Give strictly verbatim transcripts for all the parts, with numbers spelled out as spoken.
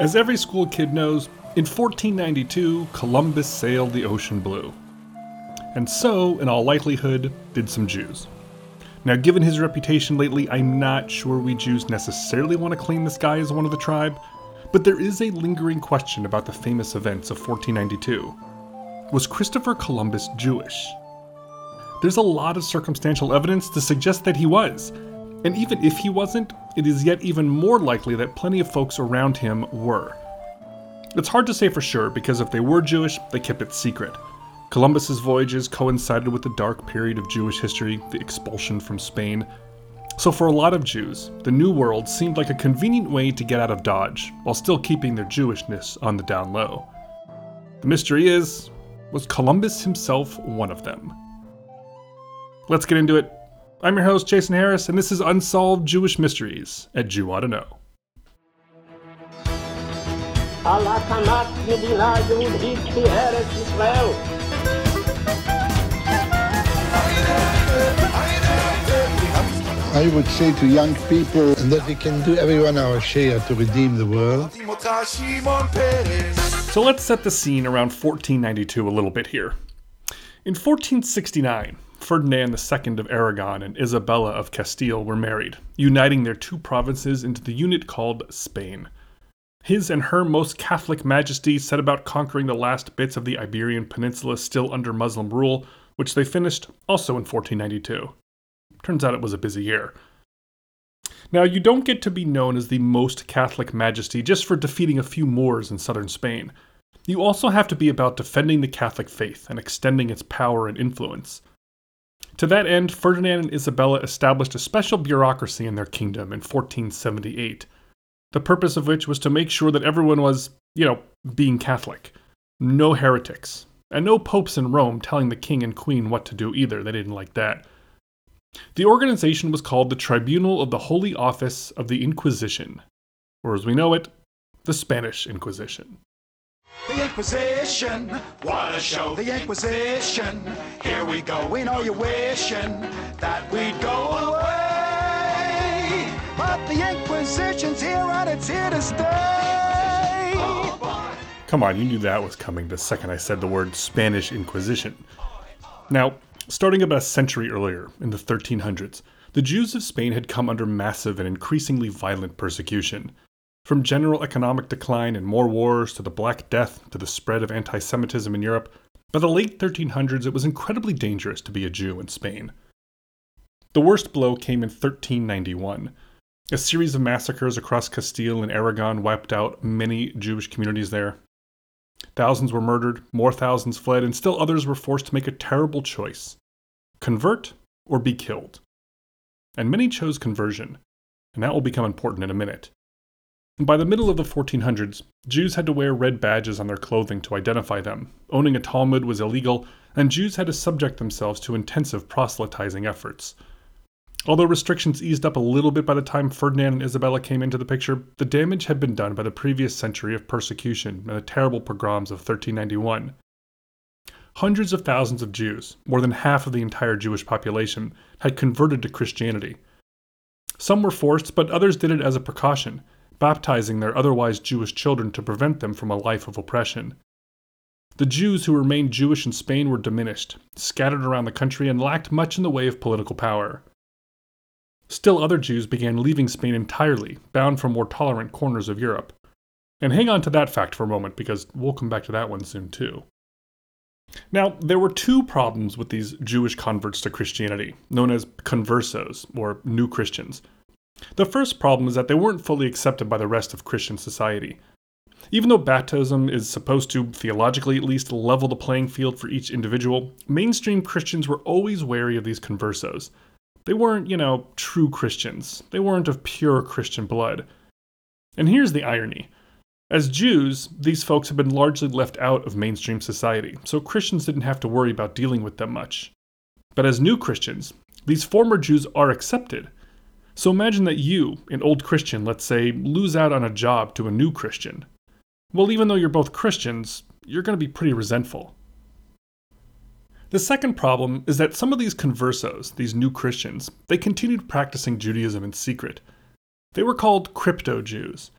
As every school kid knows, in fourteen ninety-two, Columbus sailed the ocean blue. And so, in all likelihood, did some Jews. Now, given his reputation lately, I'm not sure we Jews necessarily want to claim this guy as one of the tribe, but there is a lingering question about the famous events of fourteen ninety-two. Was Christopher Columbus Jewish? There's a lot of circumstantial evidence to suggest that he was, and even if he wasn't, it is yet even more likely that plenty of folks around him were. It's hard to say for sure because if they were Jewish, they kept it secret. Columbus's voyages coincided with the dark period of Jewish history, the expulsion from Spain. So for a lot of Jews, the New World seemed like a convenient way to get out of Dodge, while still keeping their Jewishness on the down low. The mystery is, was Columbus himself one of them? Let's get into it. I'm your host, Jason Harris, and this is Unsolved Jewish Mysteries at Jew Oughta Know. I would say to young people that we can do everyone our share to redeem the world. So let's set the scene around fourteen ninety-two a little bit here. In fourteen sixty-nine, Ferdinand the Second of Aragon and Isabella of Castile were married, uniting their two provinces into the unit called Spain. His and her most Catholic Majesty set about conquering the last bits of the Iberian Peninsula still under Muslim rule, which they finished also in fourteen ninety-two. Turns out it was a busy year. Now, you don't get to be known as the most Catholic Majesty just for defeating a few Moors in southern Spain. You also have to be about defending the Catholic faith and extending its power and influence. To that end, Ferdinand and Isabella established a special bureaucracy in their kingdom in fourteen seventy-eight, the purpose of which was to make sure that everyone was, you know, being Catholic. No heretics. And no popes in Rome telling the king and queen what to do either. They didn't like that. The organization was called the Tribunal of the Holy Office of the Inquisition, or as we know it, the Spanish Inquisition. The Inquisition, what a show. The Inquisition, here we go. We know you're wishing that we'd go away, but the Inquisition's here and it's here to stay. Oh, come on, you knew that was coming the second I said the word Spanish Inquisition. Now, starting about a century earlier, in the thirteen hundreds, the Jews of Spain had come under massive and increasingly violent persecution. From general economic decline and more wars, to the Black Death, to the spread of anti-Semitism in Europe, by the late thirteen hundreds it was incredibly dangerous to be a Jew in Spain. The worst blow came in thirteen ninety-one. A series of massacres across Castile and Aragon wiped out many Jewish communities there. Thousands were murdered, more thousands fled, and still others were forced to make a terrible choice. Convert or be killed. And many chose conversion, and that will become important in a minute. And by the middle of the fourteen hundreds, Jews had to wear red badges on their clothing to identify them, owning a Talmud was illegal, and Jews had to subject themselves to intensive proselytizing efforts. Although restrictions eased up a little bit by the time Ferdinand and Isabella came into the picture, the damage had been done by the previous century of persecution and the terrible pogroms of thirteen ninety-one. Hundreds of thousands of Jews, more than half of the entire Jewish population, had converted to Christianity. Some were forced, but others did it as a precaution, baptizing their otherwise Jewish children to prevent them from a life of oppression. The Jews who remained Jewish in Spain were diminished, scattered around the country, and lacked much in the way of political power. Still other Jews began leaving Spain entirely, bound for more tolerant corners of Europe. And hang on to that fact for a moment, because we'll come back to that one soon too. Now, there were two problems with these Jewish converts to Christianity, known as conversos, or new Christians. The first problem is that they weren't fully accepted by the rest of Christian society. Even though baptism is supposed to, theologically at least, level the playing field for each individual, mainstream Christians were always wary of these conversos. They weren't, you know, true Christians. They weren't of pure Christian blood. And here's the irony. As Jews, these folks had been largely left out of mainstream society, so Christians didn't have to worry about dealing with them much. But as new Christians, these former Jews are accepted. So imagine that you, an old Christian, let's say, lose out on a job to a new Christian. Well, even though you're both Christians, you're going to be pretty resentful. The second problem is that some of these conversos, these new Christians, they continued practicing Judaism in secret. They were called crypto-Jews.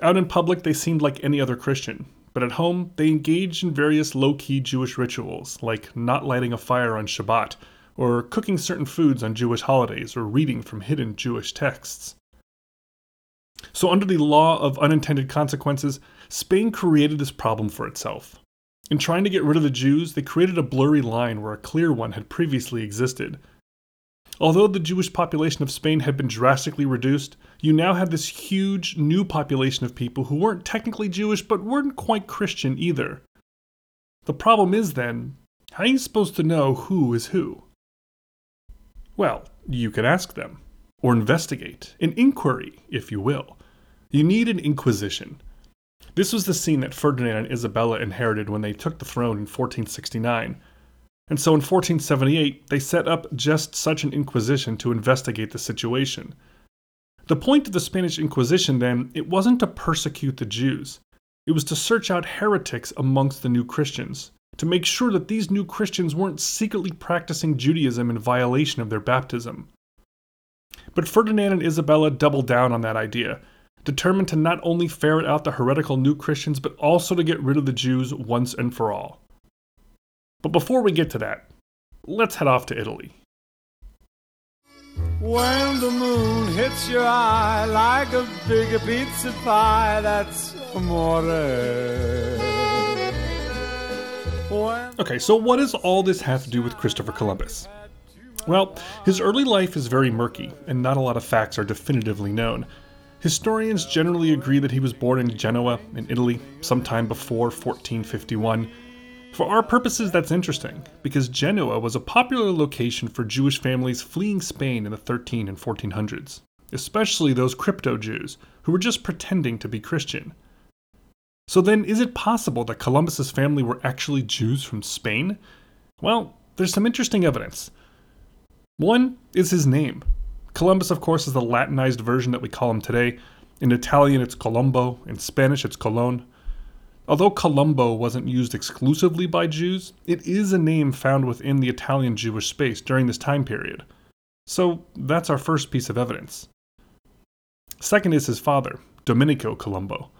Out in public, they seemed like any other Christian, but at home, they engaged in various low-key Jewish rituals, like not lighting a fire on Shabbat, or cooking certain foods on Jewish holidays, or reading from hidden Jewish texts. So under the law of unintended consequences, Spain created this problem for itself. In trying to get rid of the Jews, they created a blurry line where a clear one had previously existed. Although the Jewish population of Spain had been drastically reduced, you now had this huge new population of people who weren't technically Jewish but weren't quite Christian either. The problem is then, how are you supposed to know who is who? Well, you can ask them, or investigate, an inquiry, if you will. You need an inquisition. This was the scene that Ferdinand and Isabella inherited when they took the throne in fourteen sixty-nine. And so in fourteen seventy-eight, they set up just such an inquisition to investigate the situation. The point of the Spanish Inquisition, then, it wasn't to persecute the Jews. It was to search out heretics amongst the new Christians, to make sure that these new Christians weren't secretly practicing Judaism in violation of their baptism. But Ferdinand and Isabella doubled down on that idea, determined to not only ferret out the heretical new Christians, but also to get rid of the Jews once and for all. But before we get to that, let's head off to Italy. When the moon hits your eye like a big pizza pie, that's amore. When okay, so what does all this have to do with Christopher Columbus? Well, his early life is very murky, and not a lot of facts are definitively known. Historians generally agree that he was born in Genoa, in Italy, sometime before fourteen fifty-one. For our purposes, that's interesting, because Genoa was a popular location for Jewish families fleeing Spain in the thirteen and fourteen hundreds, especially those crypto-Jews, who were just pretending to be Christian. So then, is it possible that Columbus's family were actually Jews from Spain? Well, there's some interesting evidence. One is his name. Columbus, of course, is the Latinized version that we call him today. In Italian, it's Colombo. In Spanish, it's Colon. Although Colombo wasn't used exclusively by Jews, it is a name found within the Italian Jewish space during this time period. So that's our first piece of evidence. Second is his father, Domenico Colombo.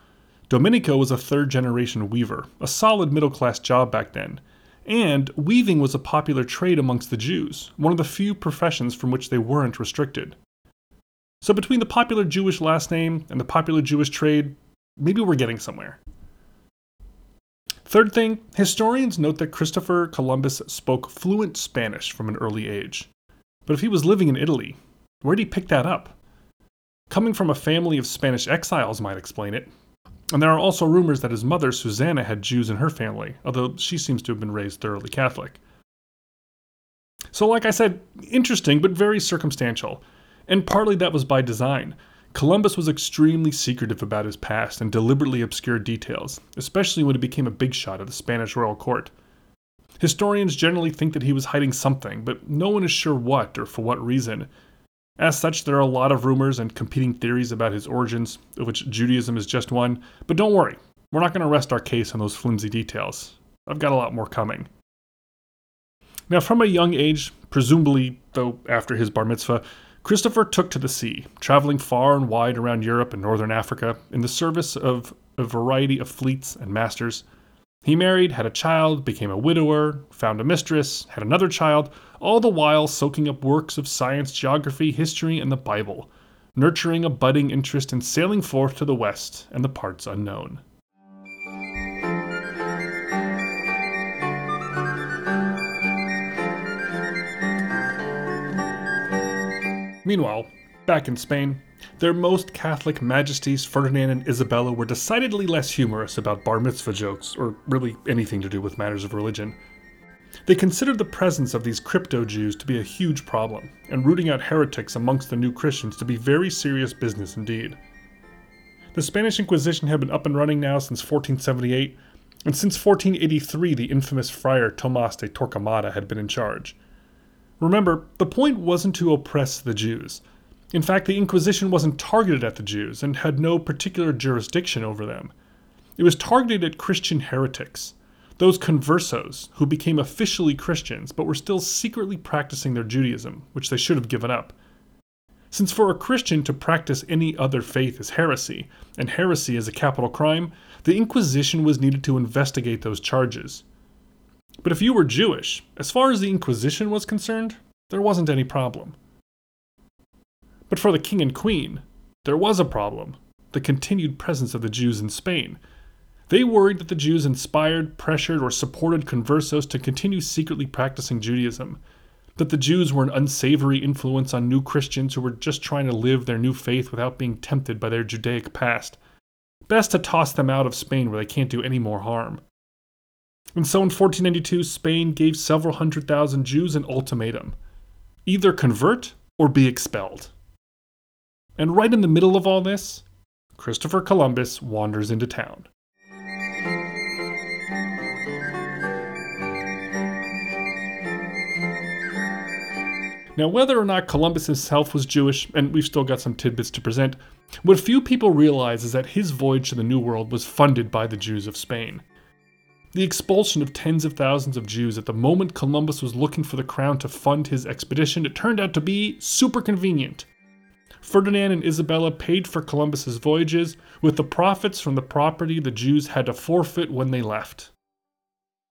Domenico was a third-generation weaver, a solid middle-class job back then. And weaving was a popular trade amongst the Jews, one of the few professions from which they weren't restricted. So between the popular Jewish last name and the popular Jewish trade, maybe we're getting somewhere. Third thing, historians note that Christopher Columbus spoke fluent Spanish from an early age. But if he was living in Italy, where did he pick that up? Coming from a family of Spanish exiles might explain it. And there are also rumors that his mother, Susanna, had Jews in her family, although she seems to have been raised thoroughly Catholic. So like I said, interesting, but very circumstantial. And partly that was by design. Columbus was extremely secretive about his past and deliberately obscured details, especially when he became a big shot at the Spanish royal court. Historians generally think that he was hiding something, but no one is sure what or for what reason. As such, there are a lot of rumors and competing theories about his origins, of which Judaism is just one, but don't worry, we're not going to rest our case on those flimsy details. I've got a lot more coming. Now, from a young age, presumably, though after his bar mitzvah, Christopher took to the sea, traveling far and wide around Europe and northern Africa in the service of a variety of fleets and masters. He married, had a child, became a widower, found a mistress, had another child, all the while soaking up works of science, geography, history, and the Bible, nurturing a budding interest in sailing forth to the West and the parts unknown. Meanwhile, back in Spain, their most Catholic majesties, Ferdinand and Isabella, were decidedly less humorous about bar mitzvah jokes, or really anything to do with matters of religion. They considered the presence of these crypto-Jews to be a huge problem, and rooting out heretics amongst the new Christians to be very serious business indeed. The Spanish Inquisition had been up and running now since fourteen seventy-eight, and since fourteen eighty-three the infamous friar Tomás de Torquemada had been in charge. Remember, the point wasn't to oppress the Jews. In fact, the Inquisition wasn't targeted at the Jews and had no particular jurisdiction over them. It was targeted at Christian heretics, those conversos who became officially Christians but were still secretly practicing their Judaism, which they should have given up. since for a Christian to practice any other faith is heresy, and heresy is a capital crime, the Inquisition was needed to investigate those charges. But if you were Jewish, as far as the Inquisition was concerned, there wasn't any problem. But for the king and queen, there was a problem: the continued presence of the Jews in Spain. They worried that the Jews inspired, pressured, or supported conversos to continue secretly practicing Judaism, that the Jews were an unsavory influence on new Christians who were just trying to live their new faith without being tempted by their Judaic past. Best to toss them out of Spain where they can't do any more harm. And so in fourteen ninety-two, Spain gave several hundred thousand Jews an ultimatum: either convert or be expelled. And right in the middle of all this, Christopher Columbus wanders into town. Now, whether or not Columbus himself was Jewish, and we've still got some tidbits to present, what few people realize is that his voyage to the New World was funded by the Jews of Spain. The expulsion of tens of thousands of Jews at the moment Columbus was looking for the crown to fund his expedition, it turned out to be super convenient. Ferdinand and Isabella paid for Columbus's voyages with the profits from the property the Jews had to forfeit when they left.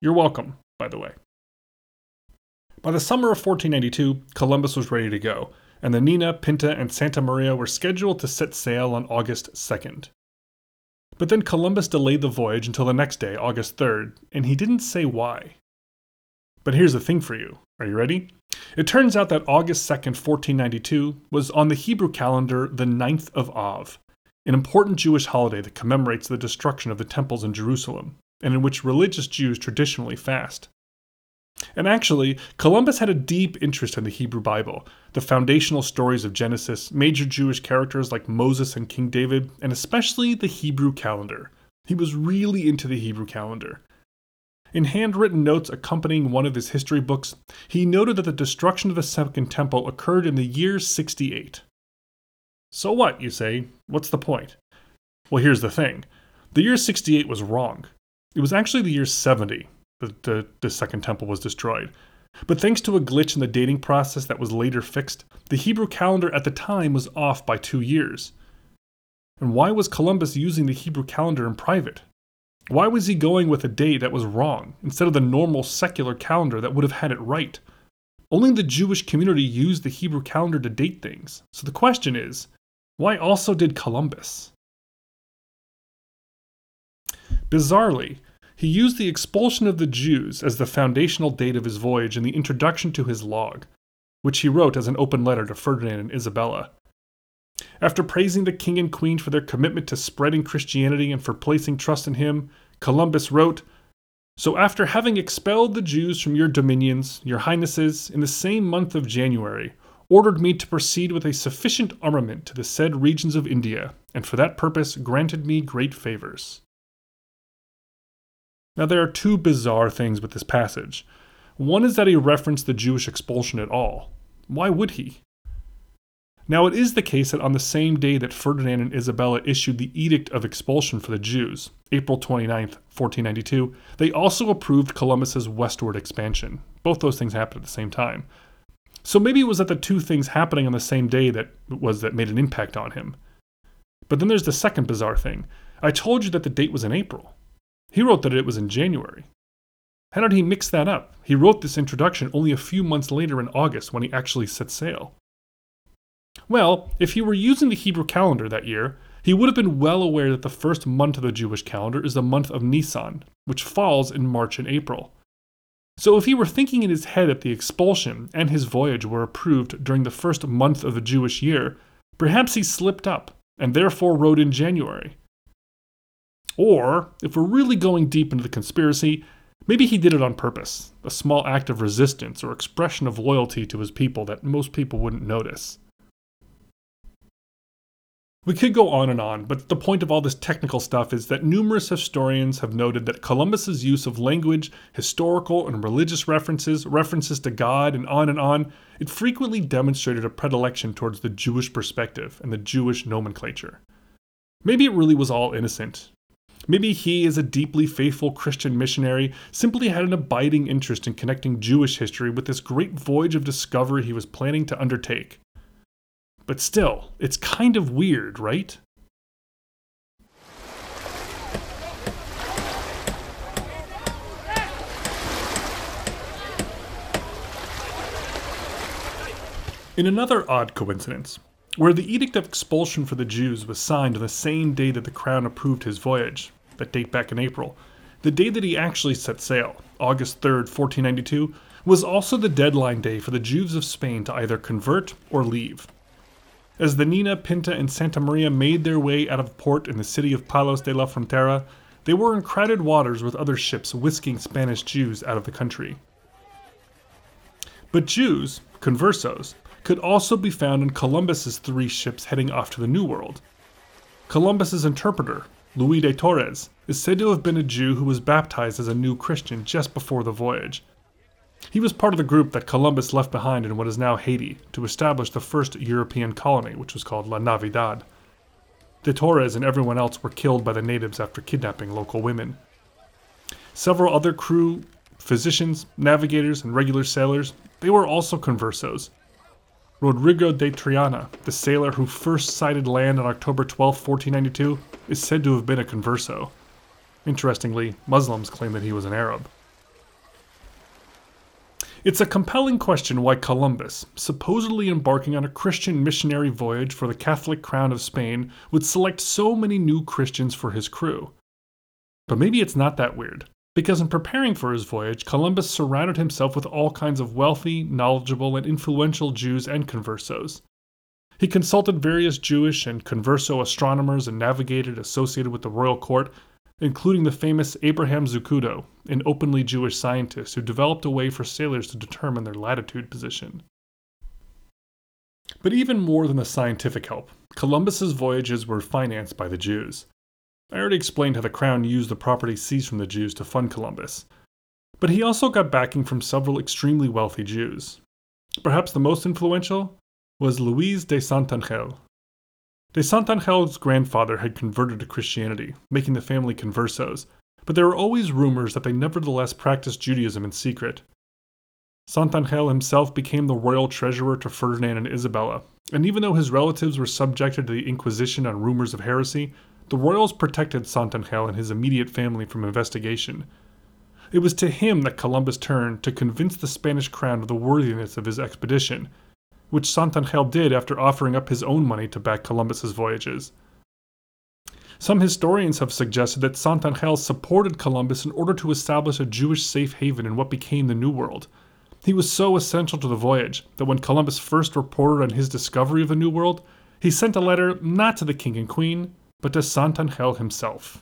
You're welcome, by the way. By the summer of fourteen ninety-two, Columbus was ready to go, and the Nina, Pinta, and Santa Maria were scheduled to set sail on August second. But then Columbus delayed the voyage until the next day, August third, and he didn't say why. But here's the thing for you. Are you ready? It turns out that August second, fourteen ninety-two, was on the Hebrew calendar the ninth of Av, an important Jewish holiday that commemorates the destruction of the temples in Jerusalem, and in which religious Jews traditionally fast. And actually, Columbus had a deep interest in the Hebrew Bible, the foundational stories of Genesis, major Jewish characters like Moses and King David, and especially the Hebrew calendar. He was really into the Hebrew calendar. In handwritten notes accompanying one of his history books, he noted that the destruction of the Second Temple occurred in the year sixty-eight. So what, you say? What's the point? Well, here's the thing. The year sixty-eight was wrong. It was actually the year seventy. The, the, the Second Temple was destroyed. But thanks to a glitch in the dating process that was later fixed, the Hebrew calendar at the time was off by two years. And why was Columbus using the Hebrew calendar in private? Why was he going with a date that was wrong, instead of the normal secular calendar that would have had it right? Only the Jewish community used the Hebrew calendar to date things. So the question is, why also did Columbus? Bizarrely, he used the expulsion of the Jews as the foundational date of his voyage in the introduction to his log, which he wrote as an open letter to Ferdinand and Isabella. After praising the king and queen for their commitment to spreading Christianity and for placing trust in him, Columbus wrote, "So after having expelled the Jews from your dominions, your highnesses, in the same month of January, ordered me to proceed with a sufficient armament to the said regions of India, and for that purpose granted me great favors." Now, there are two bizarre things with this passage. One is that he referenced the Jewish expulsion at all. Why would he? Now, it is the case that on the same day that Ferdinand and Isabella issued the Edict of Expulsion for the Jews, April twenty-ninth, fourteen ninety-two, they also approved Columbus's westward expansion. Both those things happened at the same time. So maybe it was that the two things happening on the same day that was that made an impact on him. But then there's the second bizarre thing. I told you that the date was in April. He wrote that it was in January. How did he mix that up? He wrote this introduction only a few months later in August when he actually set sail. Well, if he were using the Hebrew calendar that year, he would have been well aware that the first month of the Jewish calendar is the month of Nisan, which falls in March and April. So if he were thinking in his head that the expulsion and his voyage were approved during the first month of the Jewish year, perhaps he slipped up and therefore wrote in January. Or, if we're really going deep into the conspiracy, maybe he did it on purpose, a small act of resistance or expression of loyalty to his people that most people wouldn't notice. We could go on and on, but the point of all this technical stuff is that numerous historians have noted that Columbus's use of language, historical and religious references, references to God, and on and on, it frequently demonstrated a predilection towards the Jewish perspective and the Jewish nomenclature. Maybe it really was all innocent. Maybe he, as a deeply faithful Christian missionary, simply had an abiding interest in connecting Jewish history with this great voyage of discovery he was planning to undertake. But still, it's kind of weird, right? In another odd coincidence, where the Edict of Expulsion for the Jews was signed on the same day that the Crown approved his voyage, that date back in April, the day that he actually set sail, August third, fourteen ninety-two, was also the deadline day for the Jews of Spain to either convert or leave. As the Nina, Pinta, and Santa Maria made their way out of port in the city of Palos de la Frontera, they were in crowded waters with other ships whisking Spanish Jews out of the country. But Jews, conversos, could also be found in Columbus's three ships heading off to the New World. Columbus's interpreter, Luis de Torres, is said to have been a Jew who was baptized as a new Christian just before the voyage. He was part of the group that Columbus left behind in what is now Haiti to establish the first European colony, which was called La Navidad. De Torres and everyone else were killed by the natives after kidnapping local women. Several other crew, physicians, navigators, and regular sailors, they were also conversos. Rodrigo de Triana, the sailor who first sighted land on October twelfth, fourteen ninety-two, is said to have been a converso. Interestingly, Muslims claim that he was an Arab. It's a compelling question why Columbus, supposedly embarking on a Christian missionary voyage for the Catholic crown of Spain, would select so many new Christians for his crew. But maybe it's not that weird, because in preparing for his voyage, Columbus surrounded himself with all kinds of wealthy, knowledgeable, and influential Jews and conversos. He consulted various Jewish and converso astronomers and navigators associated with the royal court, including the famous Abraham Zacuto, an openly Jewish scientist who developed a way for sailors to determine their latitude position. But even more than the scientific help, Columbus's voyages were financed by the Jews. I already explained how the Crown used the property seized from the Jews to fund Columbus. But he also got backing from several extremely wealthy Jews. Perhaps the most influential was Luis de Santangel. De Santangel's grandfather had converted to Christianity, making the family conversos, but there were always rumors that they nevertheless practiced Judaism in secret. Santangel himself became the royal treasurer to Ferdinand and Isabella, and even though his relatives were subjected to the Inquisition on rumors of heresy, the royals protected Santangel and his immediate family from investigation. It was to him that Columbus turned to convince the Spanish crown of the worthiness of his expedition, which Santangel did after offering up his own money to back Columbus's voyages. Some historians have suggested that Santangel supported Columbus in order to establish a Jewish safe haven in what became the New World. He was so essential to the voyage that when Columbus first reported on his discovery of the New World, he sent a letter not to the king and queen, but to Santangel himself.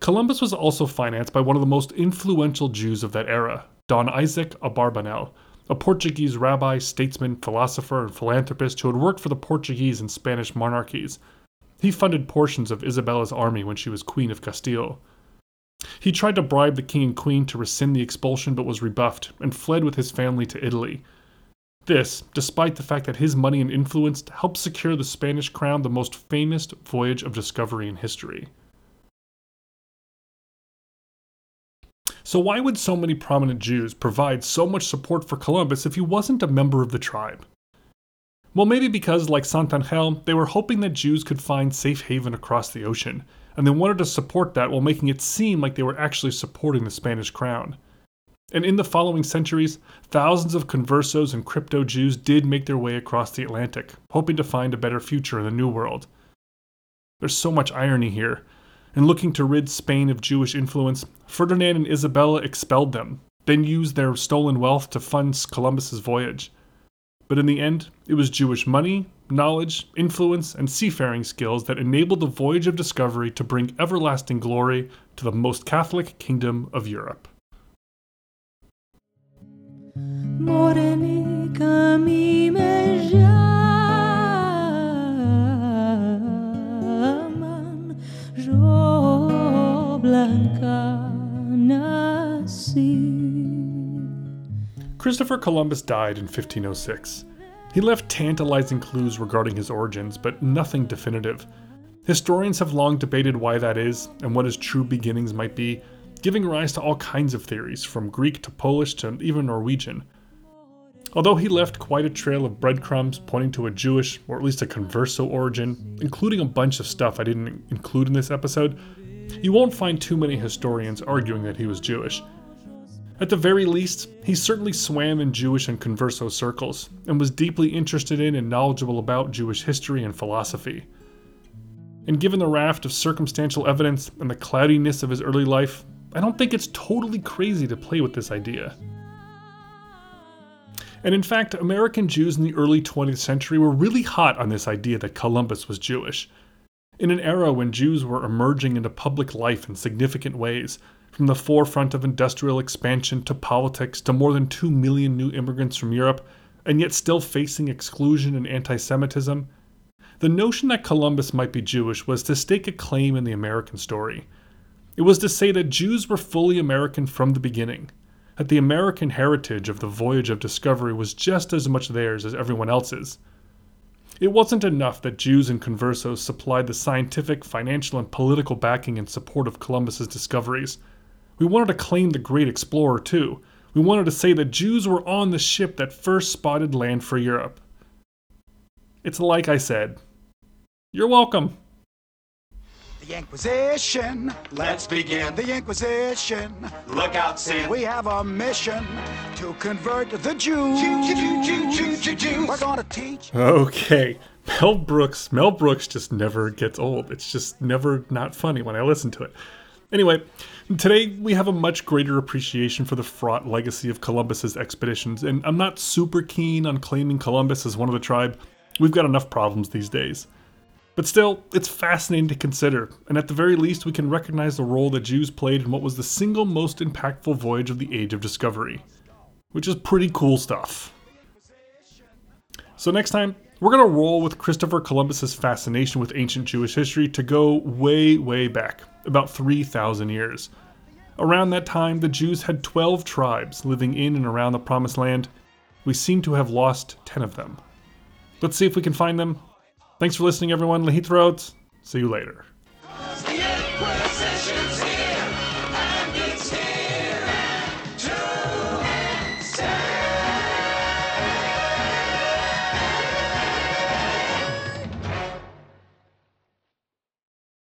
Columbus was also financed by one of the most influential Jews of that era, Don Isaac Abarbanel, a Portuguese rabbi, statesman, philosopher, and philanthropist who had worked for the Portuguese and Spanish monarchies. He funded portions of Isabella's army when she was Queen of Castile. He tried to bribe the king and queen to rescind the expulsion but was rebuffed, and fled with his family to Italy. This, despite the fact that his money and influence helped secure the Spanish crown the most famous voyage of discovery in history. So why would so many prominent Jews provide so much support for Columbus if he wasn't a member of the tribe? Well, maybe because, like Santangel, they were hoping that Jews could find safe haven across the ocean, and they wanted to support that while making it seem like they were actually supporting the Spanish crown. And in the following centuries, thousands of conversos and crypto-Jews did make their way across the Atlantic, hoping to find a better future in the New World. There's so much irony here. In looking to rid Spain of Jewish influence, Ferdinand and Isabella expelled them, then used their stolen wealth to fund Columbus's voyage. But in the end, it was Jewish money, knowledge, influence, and seafaring skills that enabled the voyage of discovery to bring everlasting glory to the most Catholic kingdom of Europe. Morenica mi me llaman, yo blanca nací. Christopher Columbus died in fifteen oh six. He left tantalizing clues regarding his origins, but nothing definitive. Historians have long debated why that is and what his true beginnings might be, giving rise to all kinds of theories, from Greek to Polish to even Norwegian. although he left quite a trail of breadcrumbs pointing to a Jewish, or at least a converso origin, including a bunch of stuff I didn't include in this episode, you won't find too many historians arguing that he was Jewish. At the very least, he certainly swam in Jewish and converso circles, and was deeply interested in and knowledgeable about Jewish history and philosophy. And given the raft of circumstantial evidence and the cloudiness of his early life, I don't think it's totally crazy to play with this idea. And in fact, American Jews in the early twentieth century were really hot on this idea that Columbus was Jewish. In an era when Jews were emerging into public life in significant ways, from the forefront of industrial expansion to politics to more than two million new immigrants from Europe, and yet still facing exclusion and anti-Semitism, the notion that Columbus might be Jewish was to stake a claim in the American story. It was to say that Jews were fully American from the beginning, that the American heritage of the voyage of discovery was just as much theirs as everyone else's. It wasn't enough that Jews and conversos supplied the scientific, financial, and political backing and support of Columbus's discoveries. We wanted to claim the great explorer too. We wanted to say that Jews were on the ship that first spotted land for Europe. It's like I said. You're welcome. The Inquisition. Let's begin. The Inquisition. Look out, Sam. We have a mission to convert the Jews. Jews, Jews, Jews, Jews. We're gonna teach. Okay, Mel Brooks. Mel Brooks just never gets old. It's just never not funny when I listen to it. Anyway, today we have a much greater appreciation for the fraught legacy of Columbus's expeditions, and I'm not super keen on claiming Columbus as one of the tribe. We've got enough problems these days. But still, it's fascinating to consider, and at the very least we can recognize the role that Jews played in what was the single most impactful voyage of the Age of Discovery. Which is pretty cool stuff. So next time, we're going to roll with Christopher Columbus's fascination with ancient Jewish history to go way, way back, about three thousand years. Around that time, the Jews had twelve tribes living in and around the Promised Land. We seem to have lost ten of them. Let's see if we can find them. Thanks for listening, everyone. Lahith Rhodes. See you later.